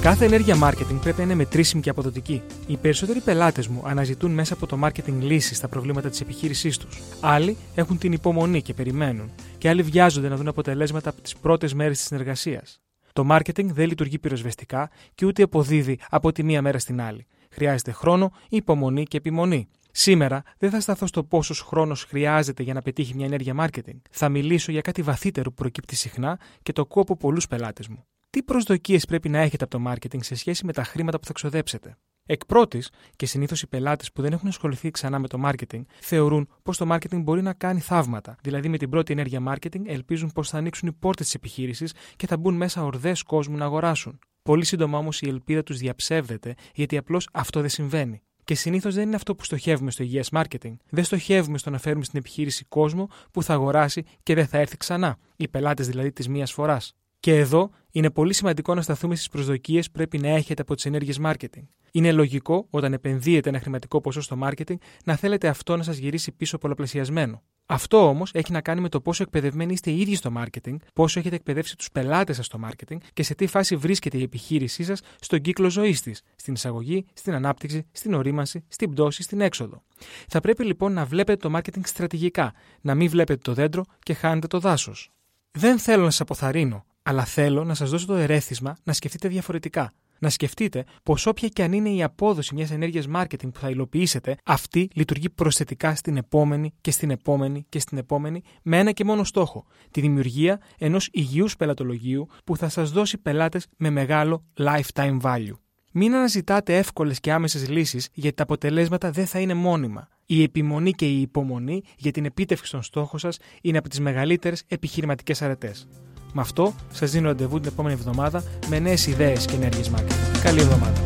Κάθε ενέργεια marketing πρέπει να είναι μετρήσιμη και αποδοτική. Οι περισσότεροι πελάτες μου αναζητούν μέσα από το marketing λύσεις στα προβλήματα της επιχείρησής τους. Άλλοι έχουν την υπομονή και περιμένουν. Και άλλοι βιάζονται να δουν αποτελέσματα από τις πρώτες μέρες της συνεργασίας. Το marketing δεν λειτουργεί πυροσβεστικά και ούτε αποδίδει από τη μία μέρα στην άλλη. Χρειάζεται χρόνο, υπομονή και επιμονή. Σήμερα δεν θα σταθώ στο πόσος χρόνος χρειάζεται για να πετύχει μια ενέργεια marketing. Θα μιλήσω για κάτι βαθύτερο που προκύπτει συχνά και το ακούω από πολλούς πελάτες μου. Τι προσδοκίες πρέπει να έχετε από το marketing σε σχέση με τα χρήματα που θα ξοδέψετε? Εκ πρώτης, και συνήθως οι πελάτες που δεν έχουν ασχοληθεί ξανά με το marketing, θεωρούν πως το marketing μπορεί να κάνει θαύματα. Δηλαδή, με την πρώτη ενέργεια marketing, ελπίζουν πως θα ανοίξουν οι πόρτες της επιχείρησης και θα μπουν μέσα ορδές κόσμου να αγοράσουν. Πολύ σύντομα όμως η ελπίδα τους διαψεύδεται, γιατί απλώς αυτό δεν συμβαίνει. Και συνήθως δεν είναι αυτό που στοχεύουμε στο υγιές marketing. Δεν στοχεύουμε στο να φέρουμε στην επιχείρηση κόσμο που θα αγοράσει και δεν θα έρθει ξανά. Οι πελάτες δηλαδή της μίας φοράς. Και εδώ είναι πολύ σημαντικό να σταθούμε στις προσδοκίες που πρέπει να έχετε από τις ενέργειες marketing. Είναι λογικό όταν επενδύετε ένα χρηματικό ποσό στο marketing να θέλετε αυτό να σας γυρίσει πίσω πολλαπλασιασμένο. Αυτό όμως έχει να κάνει με το πόσο εκπαιδευμένοι είστε οι ίδιοι στο marketing, πόσο έχετε εκπαιδεύσει τους πελάτες σας στο marketing και σε τι φάση βρίσκεται η επιχείρησή σας στον κύκλο ζωής της, στην εισαγωγή, στην ανάπτυξη, στην ορίμανση, στην πτώση, στην έξοδο. Θα πρέπει λοιπόν να βλέπετε το marketing στρατηγικά, να μην βλέπετε το δέντρο και χάνετε το δάσος. Δεν θέλω να σας αποθαρρύνω. Αλλά θέλω να σας δώσω το ερέθισμα να σκεφτείτε διαφορετικά. Να σκεφτείτε πως όποια και αν είναι η απόδοση μιας ενέργειας marketing που θα υλοποιήσετε, αυτή λειτουργεί προσθετικά στην επόμενη και στην επόμενη και στην επόμενη με ένα και μόνο στόχο: τη δημιουργία ενός υγιούς πελατολογίου που θα σας δώσει πελάτες με μεγάλο lifetime value. Μην αναζητάτε εύκολες και άμεσες λύσεις, γιατί τα αποτελέσματα δεν θα είναι μόνιμα. Η επιμονή και η υπομονή για την επίτευξη των στόχων σας είναι από τις μεγαλύτερες επιχειρηματικές αρετές. Με αυτό σας δίνω ραντεβού την επόμενη εβδομάδα με νέες ιδέες και ενέργειες marketing. Καλή εβδομάδα.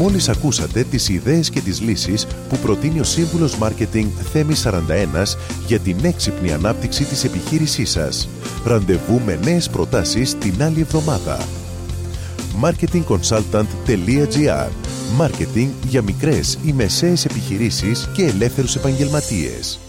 Μόλις ακούσατε τις ιδέες και τις λύσεις που προτείνει ο σύμβουλος Μάρκετινγκ Θέμης 41 για την έξυπνη ανάπτυξη της επιχείρησής σας. Ραντεβού με νέες προτάσεις την άλλη εβδομάδα. Marketingconsultant.gr. Μάρκετινγκ για μικρές ή μεσαίες επιχειρήσεις και ελεύθερους επαγγελματίες.